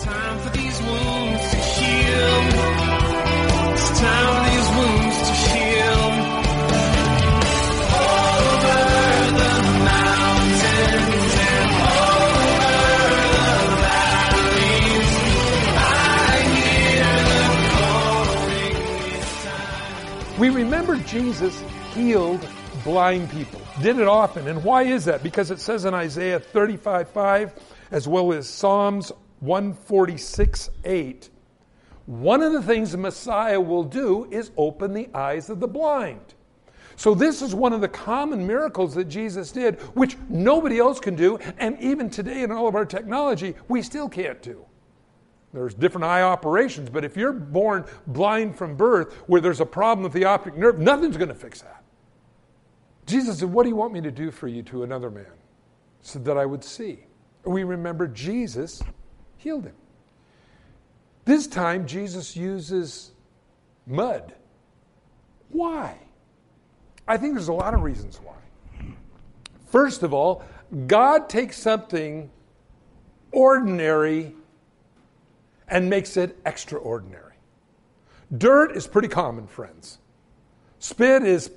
Time for these wounds to heal. It's time for these wounds to heal. Over the mountains and over the valleys, I hear the calling. It's time. We remember Jesus healed blind people. Did it often. And why is that? Because it says in Isaiah 35:5, as well as Psalms 146:8, one of the things the Messiah will do is open the eyes of the blind. So this is one of the common miracles that Jesus did, which nobody else can do, and even today in all of our technology, we still can't do. There's different eye operations, but if you're born blind from birth where there's a problem with the optic nerve, nothing's going to fix that. Jesus said, "What do you want me to do for you?" to another man, so that I would see. We remember Jesus healed him. This time, Jesus uses mud. Why? I think there's a lot of reasons why. First of all, God takes something ordinary and makes it extraordinary. Dirt is pretty common, friends. Spit is...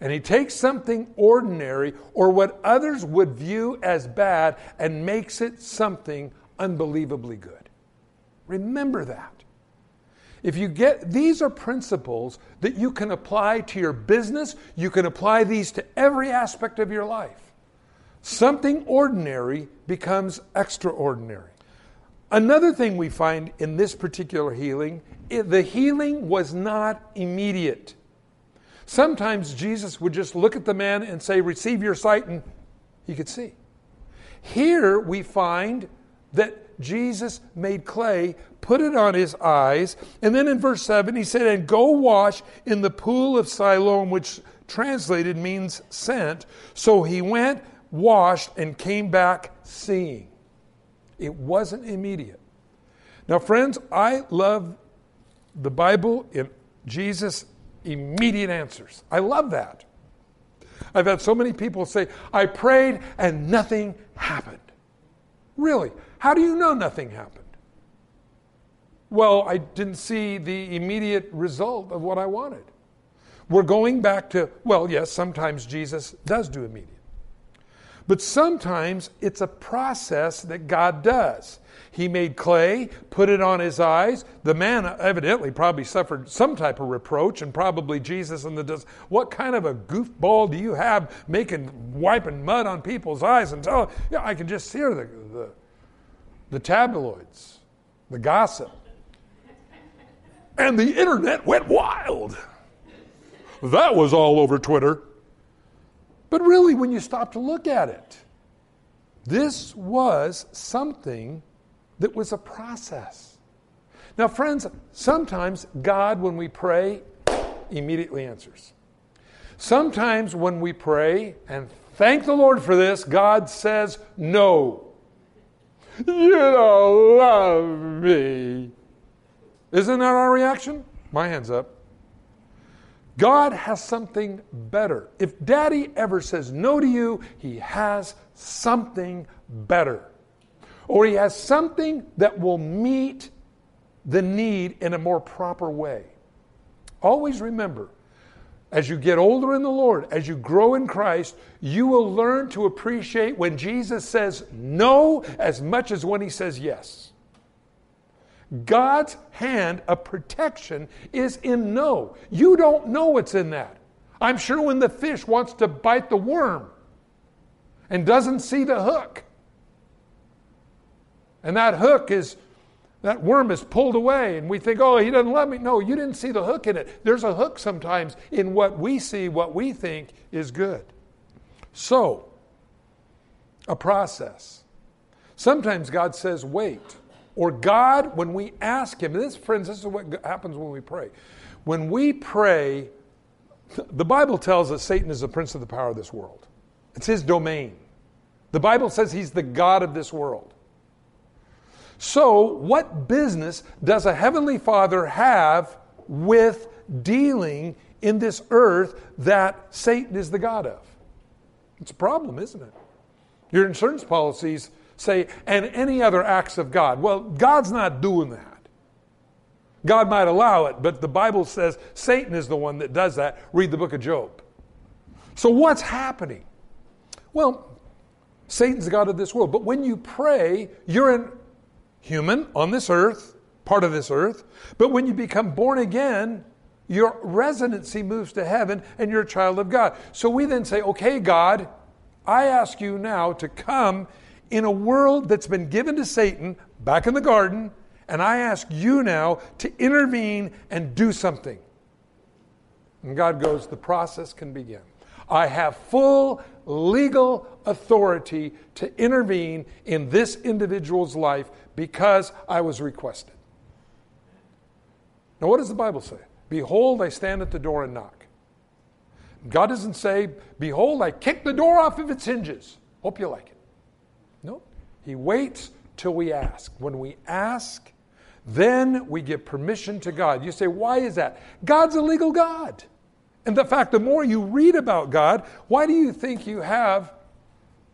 And he takes something ordinary or what others would view as bad and makes it something unbelievably good. Remember that. If you get, these are principles that you can apply to your business. You can apply these to every aspect of your life. Something ordinary becomes extraordinary. Another thing we find in this particular healing, the healing was not immediate. Sometimes Jesus would just look at the man and say, "Receive your sight," and he could see. Here we find that Jesus made clay, put it on his eyes, and then in verse 7 he said, "And go wash in the pool of Siloam," which translated means sent. So he went, washed, and came back seeing. It wasn't immediate. Now friends, I love the Bible in Jesus' immediate answers. I love that. I've had so many people say, "I prayed and nothing happened." Really? How do you know nothing happened? Well, I didn't see the immediate result of what I wanted. We're going back to, well, yes, sometimes Jesus does do immediate. But sometimes it's a process that God does. He made clay, put it on his eyes. The man evidently probably suffered some type of reproach, and probably Jesus and what kind of a goofball do you have wiping mud on people's eyes and telling, yeah, I can just hear the tabloids, the gossip. And the internet went wild. That was all over Twitter. But really, when you stop to look at it, this was something that was a process. Now, friends, sometimes God, when we pray, immediately answers. Sometimes when we pray, and thank the Lord for this, God says, "No. You don't love me." Isn't that our reaction? My hand's up. God has something better. If Daddy ever says no to you, he has something better. Or he has something that will meet the need in a more proper way. Always remember, as you get older in the Lord, as you grow in Christ, you will learn to appreciate when Jesus says no as much as when he says yes. God's hand of protection is in no. You don't know what's in that. I'm sure when the fish wants to bite the worm and doesn't see the hook, and that worm is pulled away, and we think, "Oh, he doesn't love me." No, you didn't see the hook in it. There's a hook sometimes in what we see, what we think is good. So, a process. Sometimes God says, "Wait." Or God, when we ask him, this, friends, this is what happens when we pray. When we pray, the Bible tells us Satan is the prince of the power of this world. It's his domain. The Bible says he's the God of this world. So what business does a heavenly Father have with dealing in this earth that Satan is the God of? It's a problem, isn't it? Your insurance policies say, and any other acts of God. Well, God's not doing that. God might allow it, but the Bible says Satan is the one that does that. Read the book of Job. So what's happening? Well, Satan's the God of this world. But when you pray, you're a human on this earth, part of this earth. But when you become born again, your residency moves to heaven and you're a child of God. So we then say, okay, God, I ask you now to come in a world that's been given to Satan back in the garden, and I ask you now to intervene and do something. And God goes, the process can begin. I have full legal authority to intervene in this individual's life because I was requested. Now, what does the Bible say? Behold, I stand at the door and knock. God doesn't say, behold, I kick the door off of its hinges. Hope you like it. No, he waits till we ask. When we ask, then we give permission to God. You say, why is that? God's a legal God. And the fact, the more you read about God, why do you think you have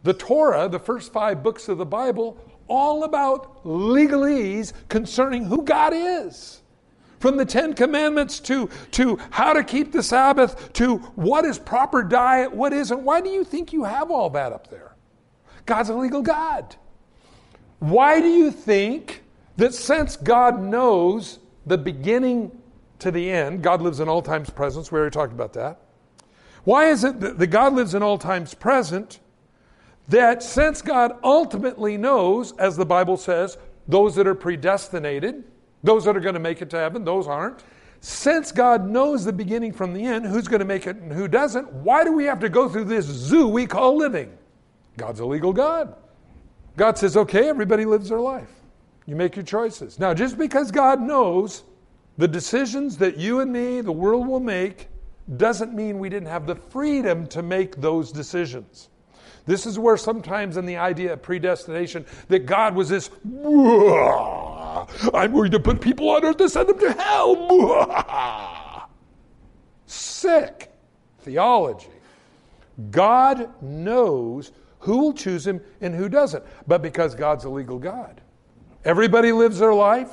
the Torah, the first 5 books of the Bible, all about legalese concerning who God is? From the 10 Commandments to how to keep the Sabbath, to what is proper diet, what isn't. Why do you think you have all that up there? God's a legal God. Why do you think that since God knows the beginning to the end, God lives in all times present, we already talked about that. Why is it that God lives in all times present, that since God ultimately knows, as the Bible says, those that are predestinated, those that are going to make it to heaven, those aren't. Since God knows the beginning from the end, who's going to make it and who doesn't, why do we have to go through this zoo we call living? God's a legal God. God says, okay, everybody lives their life. You make your choices. Now, just because God knows the decisions that you and me, the world will make, doesn't mean we didn't have the freedom to make those decisions. This is where sometimes in the idea of predestination that God was this, I'm going to put people on earth to send them to hell. Sick theology. God knows who will choose him and who doesn't. But because God's a legal God, everybody lives their life.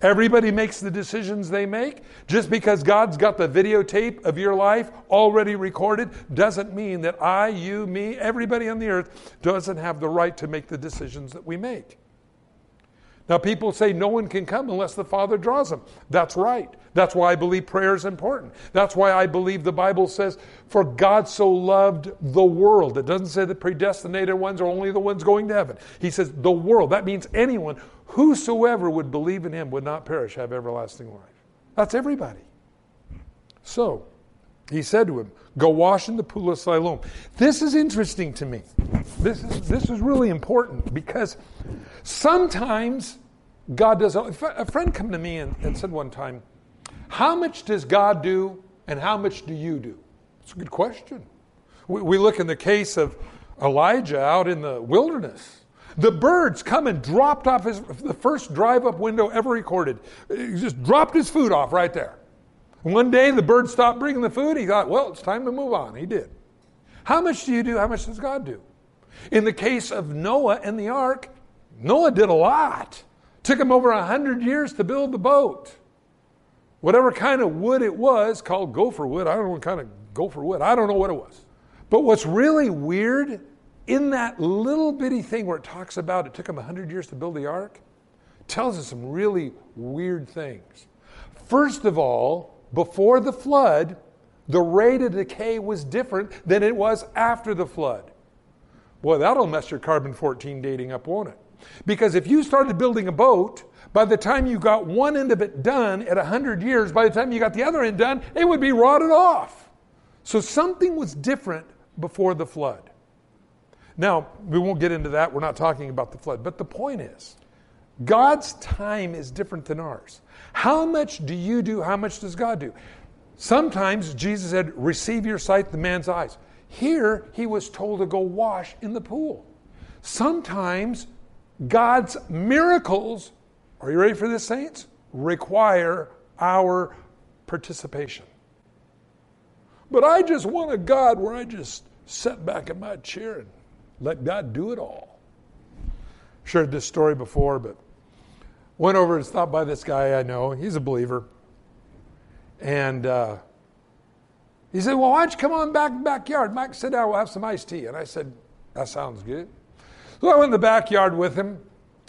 Everybody makes the decisions they make. Just because God's got the videotape of your life already recorded doesn't mean that I, you, me, everybody on the earth doesn't have the right to make the decisions that we make. Now people say no one can come unless the Father draws them. That's right. That's why I believe prayer is important. That's why I believe the Bible says, for God so loved the world. It doesn't say the predestinated ones are only the ones going to heaven. He says the world. That means anyone, whosoever would believe in him would not perish, have everlasting life. That's everybody. So he said to him, go wash in the pool of Siloam. This is interesting to me. This is really important because sometimes God does. A friend came to me and said one time, how much does God do and how much do you do? It's a good question. We look in the case of Elijah out in the wilderness. The birds come and dropped off the first drive-up window ever recorded. He just dropped his food off right there. One day the bird stopped bringing the food. He thought, well, it's time to move on. He did. How much do you do? How much does God do? In the case of Noah and the ark, Noah did a lot. Took him over 100 years to build the boat. Whatever kind of wood it was, called gopher wood. I don't know what kind of gopher wood. I don't know what it was. But what's really weird, in that little bitty thing where it talks about it took him 100 years to build the ark, tells us some really weird things. First of all, before the flood, the rate of decay was different than it was after the flood. Boy, that'll mess your carbon-14 dating up, won't it? Because if you started building a boat, by the time you got one end of it done at 100 years, by the time you got the other end done, it would be rotted off. So something was different before the flood. Now, we won't get into that. We're not talking about the flood. But the point is, God's time is different than ours. How much do you do? How much does God do? Sometimes Jesus said, receive your sight, the man's eyes. Here, he was told to go wash in the pool. Sometimes God's miracles, are you ready for this, saints? Require our participation. But I just want a God where I just sit back in my chair and let God do it all. Shared this story before, but went over and stopped by this guy I know. He's a believer. And he said, well, why don't you come on back in the backyard? Mike, sit down, we'll have some iced tea. And I said, that sounds good. So I went in the backyard with him.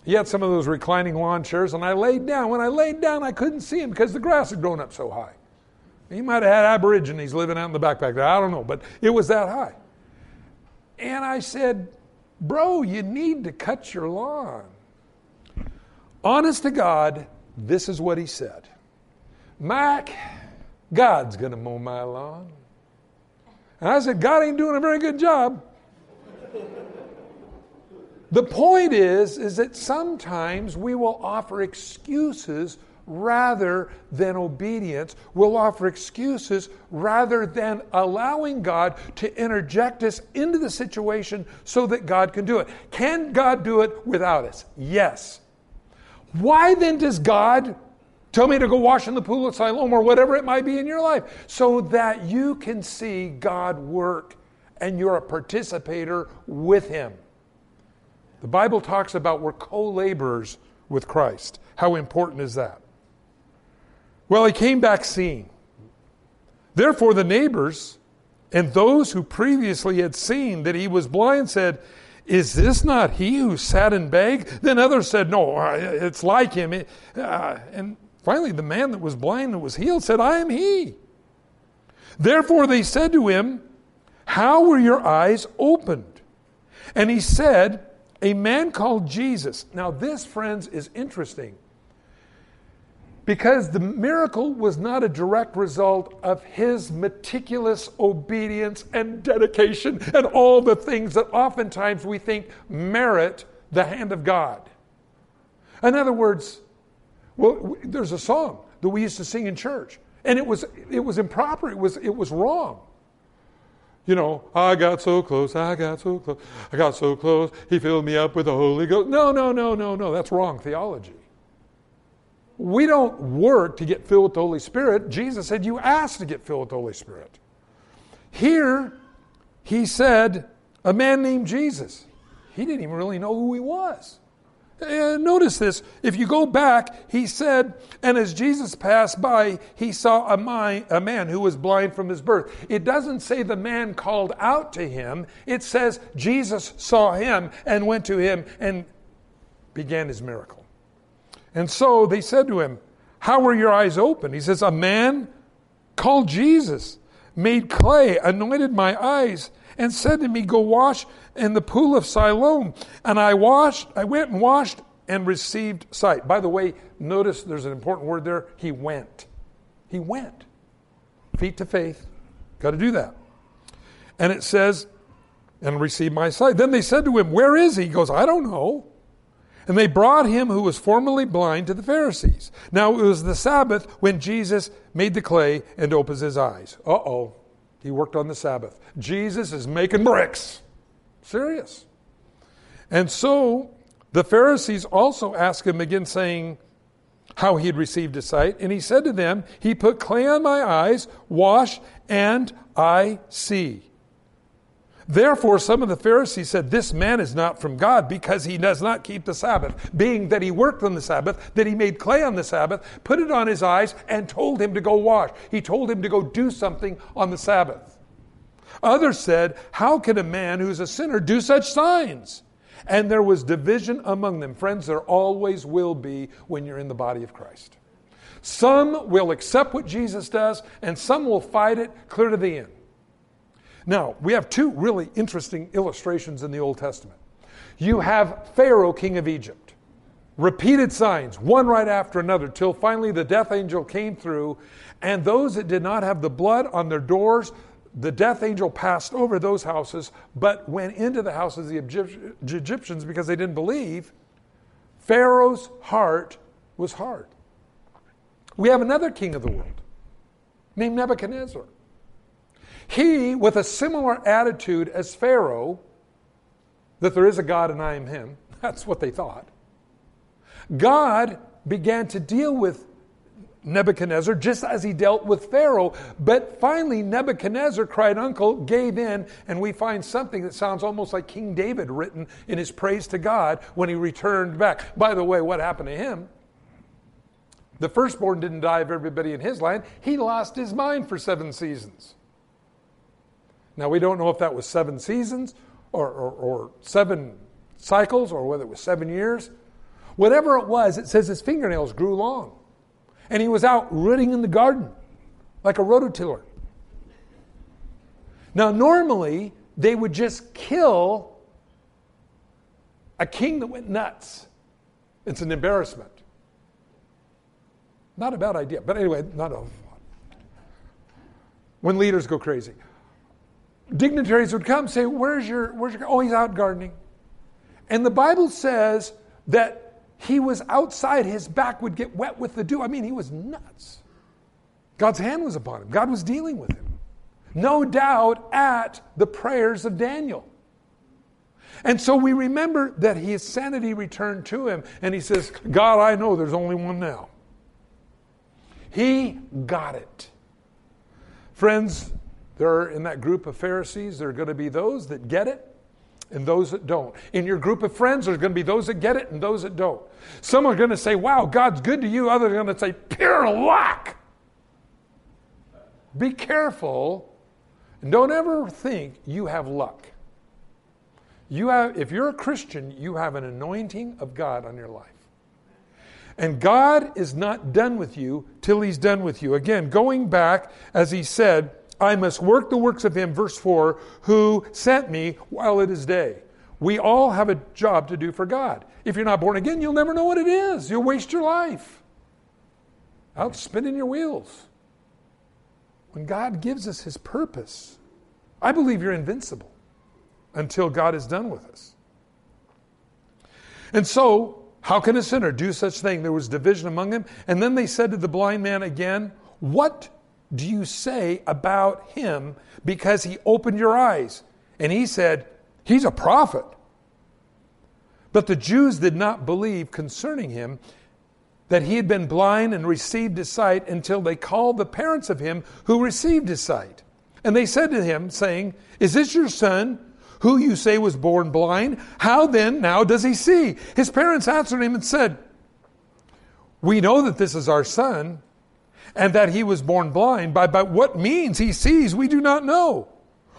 He had some of those reclining lawn chairs, and I laid down. When I laid down, I couldn't see him because the grass had grown up so high. He might have had Aborigines living out in the backpack there. I don't know, but it was that high. And I said, bro, you need to cut your lawn. Honest to God, this is what he said. Mike, God's going to mow my lawn. And I said, God ain't doing a very good job. The point is that sometimes we will offer excuses rather than obedience. We'll offer excuses rather than allowing God to interject us into the situation so that God can do it. Can God do it without us? Yes. Why then does God tell me to go wash in the pool at Siloam or whatever it might be in your life? So that you can see God work and you're a participator with him. The Bible talks about we're co-laborers with Christ. How important is that? Well, he came back seeing. Therefore, the neighbors and those who previously had seen that he was blind said, is this not he who sat and begged? Then others said, no, it's like him. And finally, the man that was blind and was healed said, I am he. Therefore, they said to him, how were your eyes opened? And he said, a man called Jesus. Now this, friends, is interesting because the miracle was not a direct result of his meticulous obedience and dedication and all the things that oftentimes we think merit the hand of God. In other words, well, there's a song that we used to sing in church, and it was improper. It was wrong. You know, I got so close, I got so close, he filled me up with the Holy Ghost. No, that's wrong theology. We don't work to get filled with the Holy Spirit. Jesus said you asked to get filled with the Holy Spirit. Here, he said, a man named Jesus. He didn't even really know who he was. And notice this, if you go back, he said, and as Jesus passed by, he saw a man who was blind from his birth. It doesn't say the man called out to him. It says Jesus saw him and went to him and began his miracle. And so they said to him, how were your eyes open? He says, a man called Jesus made clay, anointed my eyes, and said to me, go wash in the pool of Siloam. And I went and washed and received sight. By the way, notice there's an important word there. He went. He went. Feet to faith. Got to do that. And it says, and received my sight. Then they said to him, where is he? He goes, I don't know. And they brought him who was formerly blind to the Pharisees. Now it was the Sabbath when Jesus made the clay and opens his eyes. Uh-oh. He worked on the Sabbath. Jesus is making bricks. Serious. And so the Pharisees also asked him again, saying how he had received his sight. And he said to them, he put clay on my eyes, washed, and I see. Therefore, some of the Pharisees said, this man is not from God because he does not keep the Sabbath, being that he worked on the Sabbath, that he made clay on the Sabbath, put it on his eyes, and told him to go wash. He told him to go do something on the Sabbath. Others said, how can a man who's a sinner do such signs? And there was division among them. Friends, there always will be when you're in the body of Christ. Some will accept what Jesus does, and some will fight it clear to the end. Now, we have two really interesting illustrations in the Old Testament. You have Pharaoh, king of Egypt. Repeated signs, one right after another, till finally the death angel came through, and those that did not have the blood on their doors, the death angel passed over those houses, but went into the houses of the Egyptians because they didn't believe. Pharaoh's heart was hard. We have another king of the world named Nebuchadnezzar. He, with a similar attitude as Pharaoh, that there is a God and I am him. That's what they thought. God began to deal with Nebuchadnezzar just as he dealt with Pharaoh, but finally Nebuchadnezzar cried uncle, gave in, and we find something that sounds almost like King David written in his praise to God when he returned back. By the way, what happened to him? The firstborn didn't die of everybody in his line. He lost his mind for 7 seasons. Now, we don't know if that was 7 seasons or 7 cycles or whether it was 7 years. Whatever it was, it says his fingernails grew long. And he was out rooting in the garden like a rototiller. Now, normally, they would just kill a king that went nuts. It's an embarrassment. Not a bad idea. But anyway, not a when leaders go crazy. Dignitaries would come and say, where's your, oh, he's out gardening. And the Bible says that he was outside, his back would get wet with the dew. I mean, he was nuts. God's hand was upon him. God was dealing with him. No doubt at the prayers of Daniel. And so we remember that his sanity returned to him. And he says, God, I know there's only one now. He got it. Friends, there are in that group of Pharisees, there are going to be those that get it and those that don't. In your group of friends, there's going to be those that get it and those that don't. Some are going to say, wow, God's good to you. Others are going to say, pure luck. Be careful and don't ever think you have luck. If you're a Christian, you have an anointing of God on your life. And God is not done with you till he's done with you. Again, going back, as he said, I must work the works of him, verse 4, who sent me while it is day. We all have a job to do for God. If you're not born again, you'll never know what it is. You'll waste your life out spinning your wheels. When God gives us his purpose, I believe you're invincible until God is done with us. And so, how can a sinner do such thing? There was division among them. And then they said to the blind man again, what do you say about him? Because he opened your eyes. And he said, he's a prophet. But the Jews did not believe concerning him that he had been blind and received his sight until they called the parents of him who received his sight. And they said to him, saying, is this your son, who you say was born blind? How then now does he see? His parents answered him and said, we know that this is our son, and that he was born blind. By what means he sees, we do not know.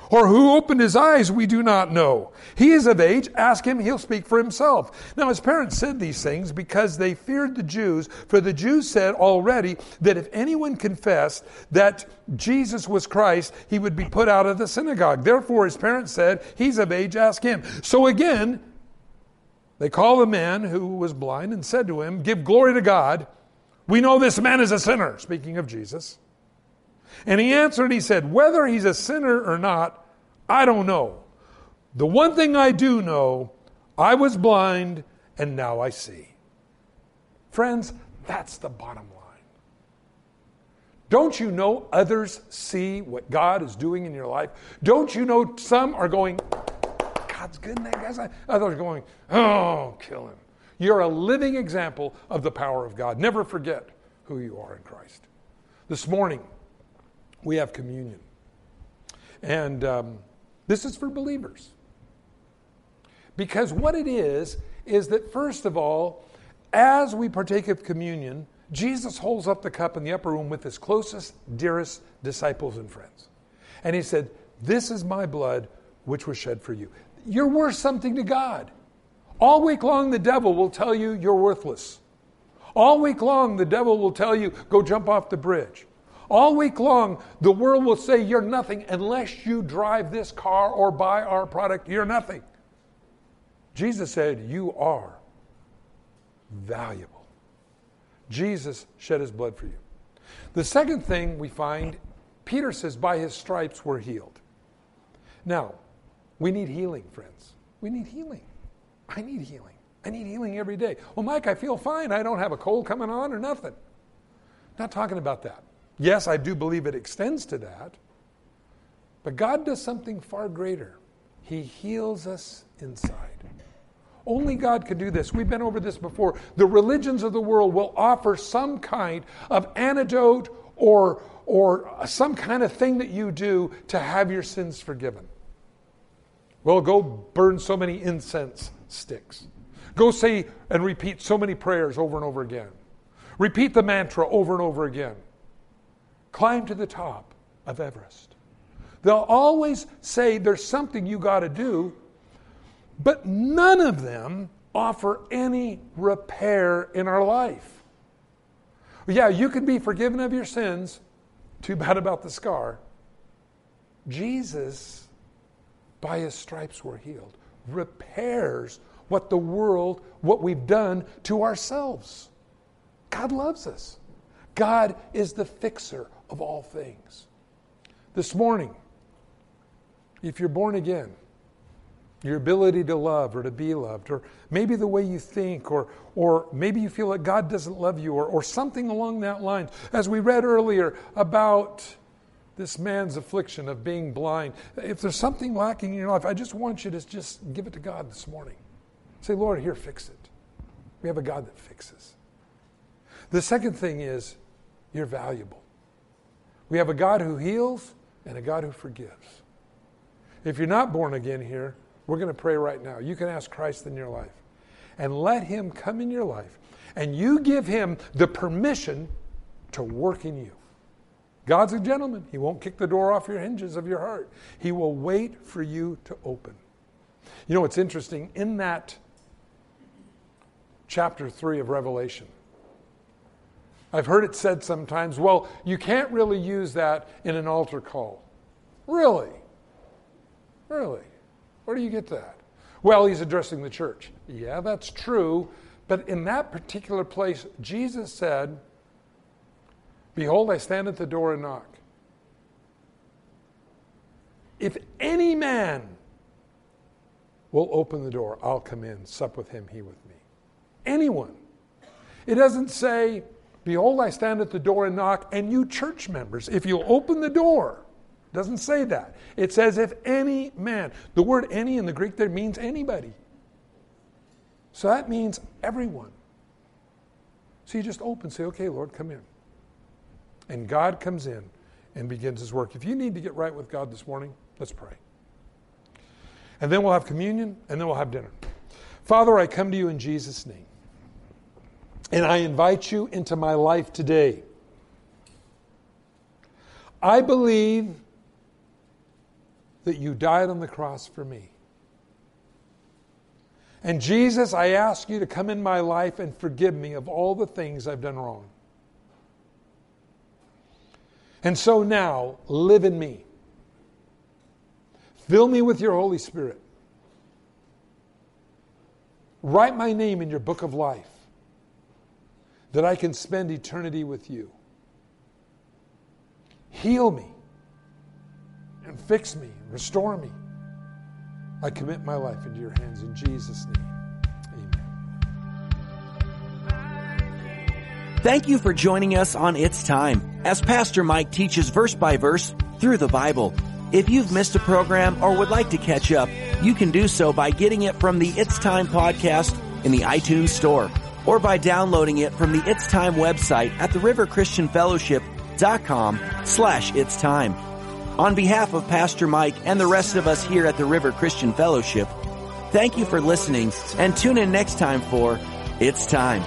Or who opened his eyes, we do not know. He is of age, ask him, he'll speak for himself. Now his parents said these things because they feared the Jews, for the Jews said already that if anyone confessed that Jesus was Christ, he would be put out of the synagogue. Therefore his parents said, he's of age, ask him. So again, they called the man who was blind and said to him, give glory to God. We know this man is a sinner, speaking of Jesus. And he answered, he said, whether he's a sinner or not, I don't know. The one thing I do know, I was blind and now I see. Friends, that's the bottom line. Don't you know others see what God is doing in your life? Don't you know some are going, God's good in that guy's life? Others are going, oh, kill him. You're a living example of the power of God. Never forget who you are in Christ. This morning, we have communion. And this is for believers. Because what it is that first of all, as we partake of communion, Jesus holds up the cup in the upper room with his closest, dearest disciples and friends. And he said, this is my blood, which was shed for you. You're worth something to God. All week long, the devil will tell you you're worthless. All week long, the devil will tell you, go jump off the bridge. All week long, the world will say you're nothing unless you drive this car or buy our product. You're nothing. Jesus said, you are valuable. Jesus shed his blood for you. The second thing we find, Peter says, by his stripes we're healed. Now, we need healing, friends. We need healing. I need healing. I need healing every day. Well, Mike, I feel fine. I don't have a cold coming on or nothing. Not talking about that. Yes, I do believe it extends to that, but God does something far greater. He heals us inside. Only God could do this. We've been over this before. The religions of the world will offer some kind of antidote or some kind of thing that you do to have your sins forgiven. Well, go burn so many incense sticks. Go say and repeat so many prayers over and over again. Repeat the mantra over and over again. Climb to the top of Everest. They'll always say there's something you got to do, but none of them offer any repair in our life. Yeah, you can be forgiven of your sins. Too bad about the scar. Jesus, by his stripes we're healed, repairs what we've done to ourselves. God loves us. God is the fixer of all things. This morning, if you're born again, your ability to love or to be loved, or maybe the way you think, or maybe you feel like God doesn't love you, or something along that line. As we read earlier about this man's affliction of being blind, if there's something lacking in your life, I just want you to just give it to God this morning. Say, Lord, here, fix it. We have a God that fixes. The second thing is, you're valuable. We have a God who heals and a God who forgives. If you're not born again here, we're going to pray right now. You can ask Christ in your life and let him come in your life, and you give him the permission to work in you. God's a gentleman. He won't kick the door off your hinges of your heart. He will wait for you to open. You know, it's interesting. In that chapter 3 of Revelation, I've heard it said sometimes, well, you can't really use that in an altar call. Really? Really? Where do you get that? Well, he's addressing the church. Yeah, that's true. But in that particular place, Jesus said, behold, I stand at the door and knock. If any man will open the door, I'll come in, sup with him, he with me. Anyone. It doesn't say, behold, I stand at the door and knock, and you church members, if you'll open the door. It doesn't say that. It says, if any man. The word any in the Greek there means anybody. So that means everyone. So you just open, say, okay, Lord, come in. And God comes in and begins his work. If you need to get right with God this morning, let's pray. And then we'll have communion, and then we'll have dinner. Father, I come to you in Jesus' name. And I invite you into my life today. I believe that you died on the cross for me. And Jesus, I ask you to come in my life and forgive me of all the things I've done wrong. And so now, live in me. Fill me with your Holy Spirit. Write my name in your book of life, that I can spend eternity with you. Heal me and fix me, and restore me. I commit my life into your hands in Jesus' name. Amen. Thank you for joining us on It's Time, as Pastor Mike teaches verse by verse through the Bible. If you've missed a program or would like to catch up, you can do so by getting it from the It's Time podcast in the iTunes store, or by downloading it from the It's Time website at theriverchristianfellowship.com/It's Time. On behalf of Pastor Mike and the rest of us here at the River Christian Fellowship, thank you for listening, and tune in next time for It's Time.